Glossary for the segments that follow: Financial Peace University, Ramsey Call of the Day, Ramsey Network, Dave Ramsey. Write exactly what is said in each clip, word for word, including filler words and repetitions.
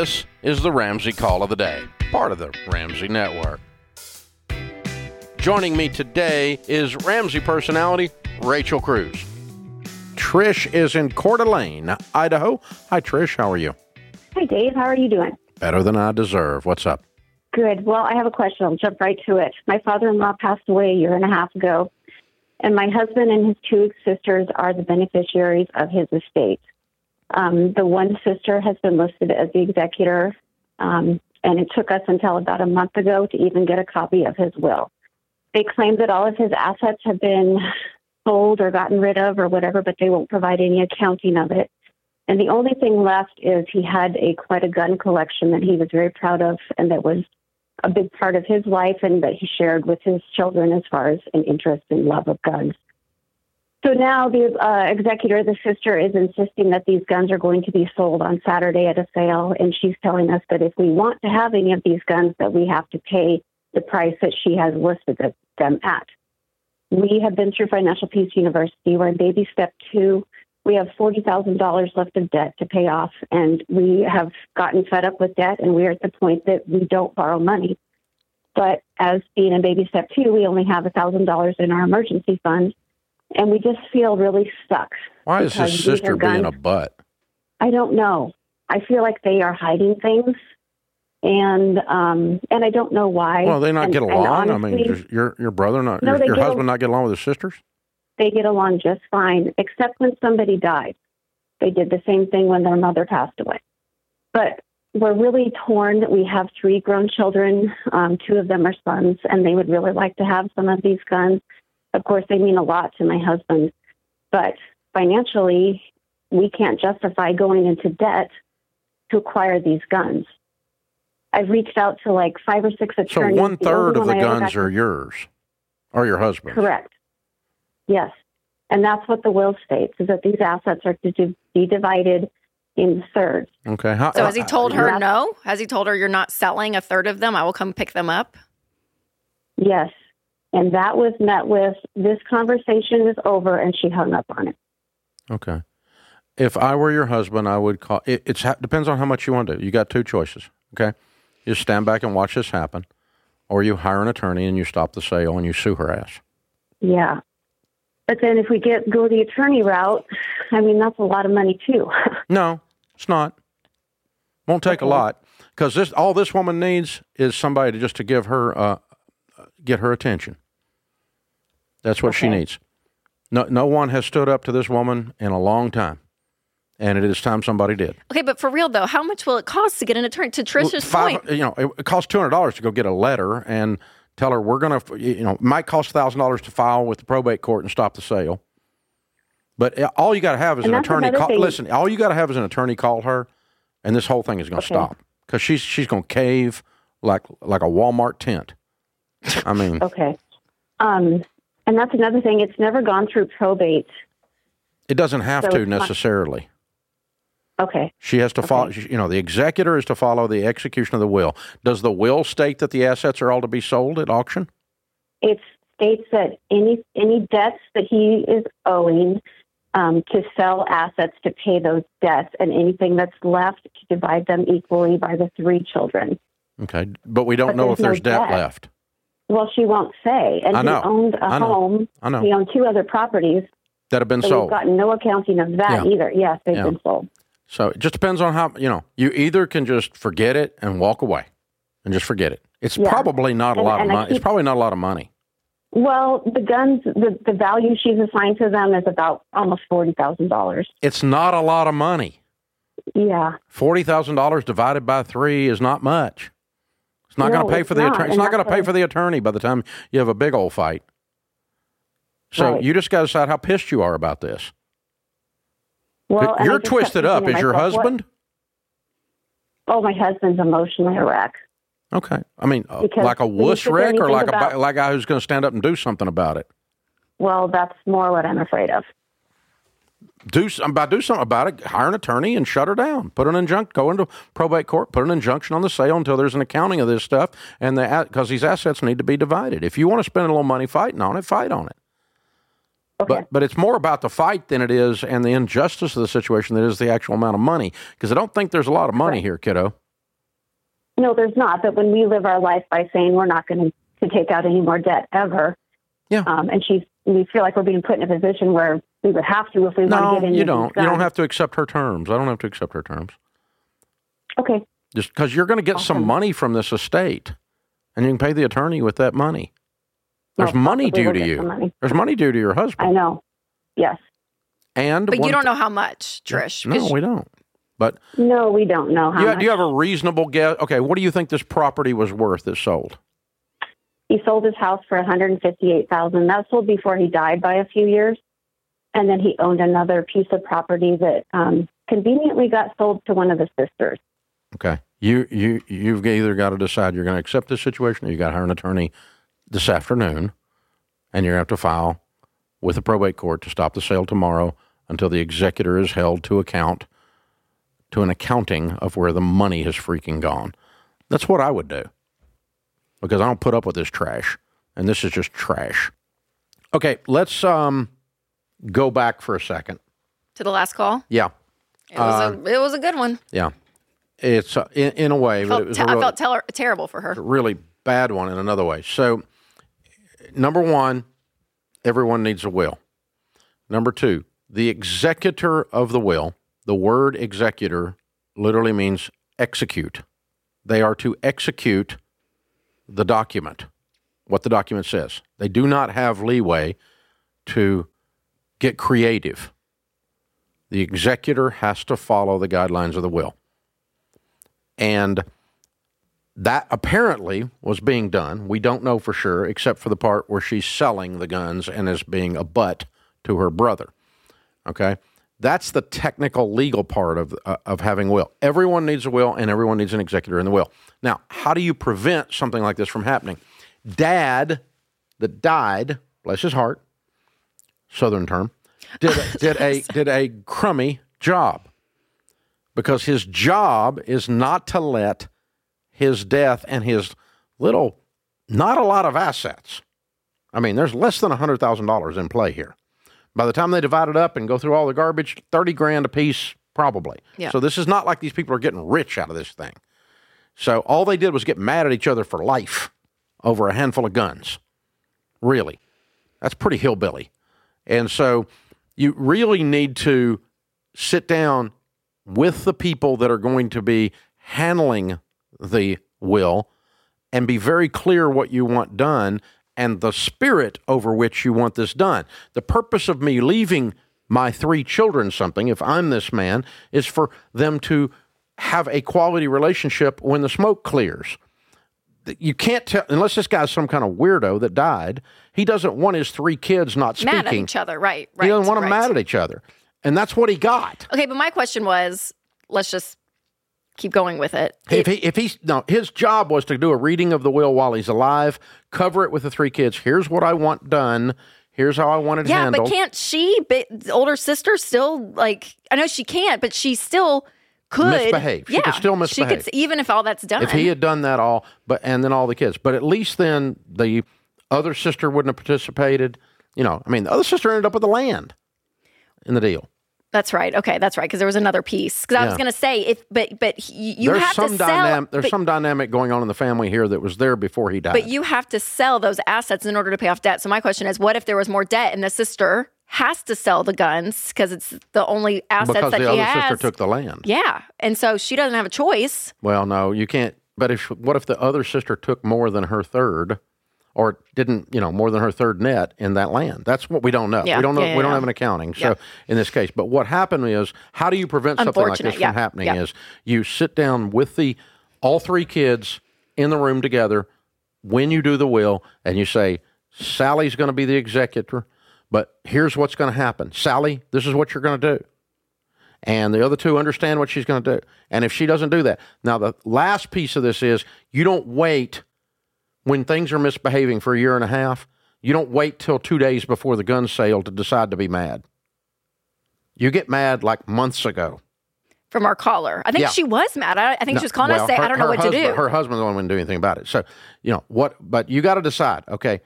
This is the Ramsey Call of the Day, part of the Ramsey Network. Joining me today is Ramsey personality Rachel Cruze. Trish is in Coeur d'Alene, Idaho. Hi, Trish. How are you? Hi, Dave. How are you doing? Better than I deserve. What's up? Good. Well, I have a question. I'll jump right to it. My father-in-law passed away a year and a half ago, and my husband and his two sisters are the beneficiaries of his estate. Um, the one sister has been listed as the executor, um, and it took us until about a month ago to even get a copy of his will. They claim that all of his assets have been sold or gotten rid of or whatever, but they won't provide any accounting of it. And the only thing left is he had a quite a gun collection that he was very proud of, and that was a big part of his life and that he shared with his children as far as an interest and love of guns. So now the uh, executor, the sister, is insisting that these guns are going to be sold on Saturday at a sale, and she's telling us that if we want to have any of these guns, that we have to pay the price that she has listed them at. We have been through Financial Peace University. We're in baby step two. We have forty thousand dollars left of debt to pay off, and we have gotten fed up with debt, and we are at the point that we don't borrow money. But as being in baby step two, we only have one thousand dollars in our emergency fund, and we just feel really stuck. Why is his sister being a butt? I don't know. I feel like they are hiding things, and um, and I don't know why. Well, they not and, get along? Honestly, I mean, your your brother, not no, your, your husband al- not get along with his sisters? They get along just fine, except when somebody died. They did the same thing when their mother passed away. But we're really torn. We have three grown children. Um, two of them are sons, and they would really like to have some of these guns. Of course, they mean a lot to my husband, but financially, we can't justify going into debt to acquire these guns. I've reached out to like five or six attorneys. So one third of the guns are yours, or your husband's. Correct. Yes, and that's what the will states, is that these assets are to be divided in thirds. Okay. How, so has he told her no? Has he told her you're not selling a third of them? I will come pick them up. Yes. And that was met with, this conversation is over, and she hung up on it. Okay. If I were your husband, I would call. It it's, depends on how much you want to do. You got two choices, okay? You stand back and watch this happen, or you hire an attorney and you stop the sale and you sue her ass. Yeah. But then if we get go the attorney route, I mean, that's a lot of money, too. No, it's not. Won't take okay. a lot, because this all this woman needs is somebody to just to give her uh, get her attention. That's what okay. she needs. No, no one has stood up to this woman in a long time, and it is time somebody did. Okay, but for real though, how much will it cost to get an attorney? To Trish's Five, point, you know, it costs two hundred dollars to go get a letter and tell her we're going to. You know, it might cost a thousand dollars to file with the probate court and stop the sale. But all you got to have is and an attorney. Call, listen, all you got to have is an attorney call her, and this whole thing is going to okay. stop, because she's she's going to cave like like a Walmart tent. I mean, okay. Um, and that's another thing. It's never gone through probate. It doesn't have so to necessarily. Not... Okay. She has to okay. follow, you know, the executor is to follow the execution of the will. Does the will state that the assets are all to be sold at auction? It states that any, any debts that he is owing, um, to sell assets to pay those debts, and anything that's left to divide them equally by the three children. Okay. But we don't but know there's if there's no debt, debt left. Well, she won't say. And I know. He owned a I know. home. I know. He owned two other properties that have been sold. We've gotten no accounting of that yeah. either. Yes, they've yeah. been sold. So it just depends on how, you know, you either can just forget it and walk away and just forget it. It's yeah. probably not a and, lot and of money. Keep, it's probably not a lot of money. Well, the guns, the, the value she's assigned to them is about almost forty thousand dollars. It's not a lot of money. Yeah. forty thousand dollars divided by three is not much. It's not no, going to pay for the not. attorney. It's and not going to pay for the attorney by the time you have a big old fight. So right. you just got to decide how pissed you are about this. Well, you're twisted up. Is myself, your husband? What? Oh, my husband's emotionally a wreck. Okay, I mean, uh, like a wuss wreck, or like about, a like a guy who's going to stand up and do something about it. Well, that's more what I'm afraid of. Do by do something about it. Hire an attorney and shut her down. Put an injunction. Go into probate court. Put an injunction on the sale until there's an accounting of this stuff. And the because these assets need to be divided. If you want to spend a little money fighting on it, fight on it. Okay. But but it's more about the fight than it is, and the injustice of the situation, that is the actual amount of money. Because I don't think there's a lot of money right. here, kiddo. No, there's not. But when we live our life by saying we're not going to take out any more debt ever, yeah, um, and she's, we feel like we're being put in a position where we would have to if we no, want to get in. No, you don't. Done. You don't have to accept her terms. I don't have to accept her terms. Okay. Just because you're going to get awesome. some money from this estate, and you can pay the attorney with that money. There's well, money due to you. Money. There's money due to your husband. I know. Yes. And but you don't know how much, Trish. No, we don't. But no, we don't know how you, much. Do you have a reasonable guess? Okay, what do you think this property was worth that sold? He sold his house for one hundred fifty-eight thousand dollars. That was sold before he died by a few years. And then he owned another piece of property that um, conveniently got sold to one of the sisters. Okay. You, you, you've either got to decide you're going to accept this situation or you got to hire an attorney this afternoon, and you're going to have to file with the probate court to stop the sale tomorrow until the executor is held to account to an accounting of where the money has freaking gone. That's what I would do, because I don't put up with this trash, and this is just trash. Okay, let's um, go back for a second. To the last call? Yeah. It was, uh, a, it was a good one. Yeah. It's uh, in, in a way. I felt, but it was te- a real, I felt ter- terrible for her. Really bad one in another way. So, number one, everyone needs a will. Number two, the executor of the will, the word executor literally means execute. They are to execute the document, what the document says. They do not have leeway to get creative. The executor has to follow the guidelines of the will. And that apparently was being done. We don't know for sure, except for the part where she's selling the guns and is being a butt to her brother. Okay? That's the technical legal part of uh, of having a will. Everyone needs a will, and everyone needs an executor in the will. Now, how do you prevent something like this from happening? Dad that died, bless his heart, Southern term, did a, did a did a crummy job, because his job is not to let his death and his little, not a lot of assets. I mean, there's less than one hundred thousand dollars in play here. By the time they divide it up and go through all the garbage, thirty grand a piece, probably. Yeah. So this is not like these people are getting rich out of this thing. So all they did was get mad at each other for life over a handful of guns. Really. That's pretty hillbilly. And so you really need to sit down with the people that are going to be handling the will and be very clear what you want done and the spirit over which you want this done. The purpose of me leaving my three children something, if I'm this man, is for them to have a quality relationship when the smoke clears. You can't tell, unless this guy's some kind of weirdo that died, he doesn't want his three kids not speaking. Mad at each other, right. right he doesn't want them right. mad at each other. And that's what he got. Okay, but my question was, let's just keep going with it. If he, if he's no, his job was to do a reading of the will while he's alive, cover it with the three kids. Here's what I want done. Here's how I want it yeah, handled. Yeah, but can't she, but the older sister still, like, I know she can't, but she still could. Misbehave. She yeah, could still misbehave. She could, even if all that's done. If he had done that all, but and then all the kids. But at least then the other sister wouldn't have participated. You know, I mean, the other sister ended up with the land in the deal. That's right. Okay, that's right. Because there was another piece. Because I yeah. was going to say, if but but you there's have some to sell. Dynam- there's but, some dynamic going on in the family here that was there before he died. But you have to sell those assets in order to pay off debt. So my question is, what if there was more debt and the sister has to sell the guns because it's the only assets because that he has? Because the other has. sister took the land. Yeah, and so she doesn't have a choice. Well, no, you can't. But if what if the other sister took more than her third, or didn't, you know, more than her third net in that land? That's what we don't know. Yeah. We don't know. Yeah, yeah, we don't yeah. have an accounting. So yeah. in this case, but what happened is, how do you prevent something like this from yeah. happening yeah. is you sit down with the, all three kids in the room together when you do the will and you say, Sally's going to be the executor, but here's what's going to happen. Sally, this is what you're going to do. And the other two understand what she's going to do. And if she doesn't do that, now the last piece of this is you don't wait. When things are misbehaving for a year and a half, you don't wait till two days before the gun sale to decide to be mad. You get mad like months ago. From our caller. I think yeah. she was mad. I, I think no, she was calling well, us to say, I don't know what husband, to do. Her husband's the one who wouldn't do anything about it. So, you know, what, but you got to decide, okay,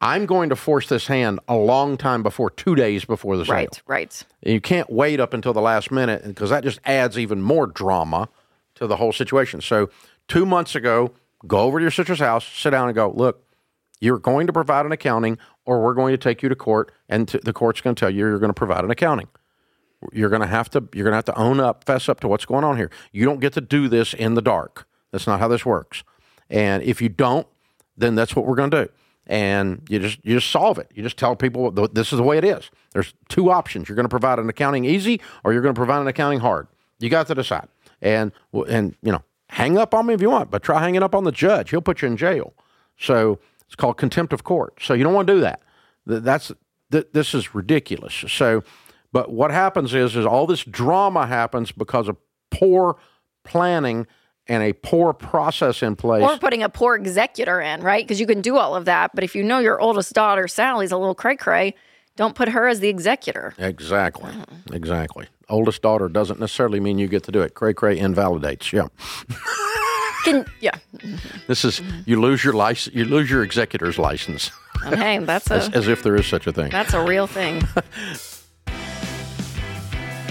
I'm going to force this hand a long time before, two days before the sale. Right, right. And you can't wait up until the last minute because that just adds even more drama to the whole situation. So two months ago, go over to your sister's house, sit down and go, look, you're going to provide an accounting or we're going to take you to court, and t- the court's going to tell you you're going to provide an accounting. You're going to have to you're going to have to own up, fess up to what's going on here. You don't get to do this in the dark. That's not how this works. And if you don't, then that's what we're going to do. And you just you just solve it. You just tell people this is the way it is. There's two options. You're going to provide an accounting easy, or you're going to provide an accounting hard. You got to decide. And and you know, hang up on me if you want, but try hanging up on the judge. He'll put you in jail. So it's called contempt of court. So you don't want to do that. That's th- this is ridiculous. So. But what happens is, is all this drama happens because of poor planning and a poor process in place. Or putting a poor executor in, right? Because you can do all of that. But if you know your oldest daughter, Sally's a little cray-cray, don't put her as the executor. Exactly. Mm. Exactly. Oldest daughter doesn't necessarily mean you get to do it. Cray-cray invalidates. Yeah. Can, yeah. This is, you lose your license, you lose your executor's license. And hey, that's a, as, as if there is such a thing. That's a real thing.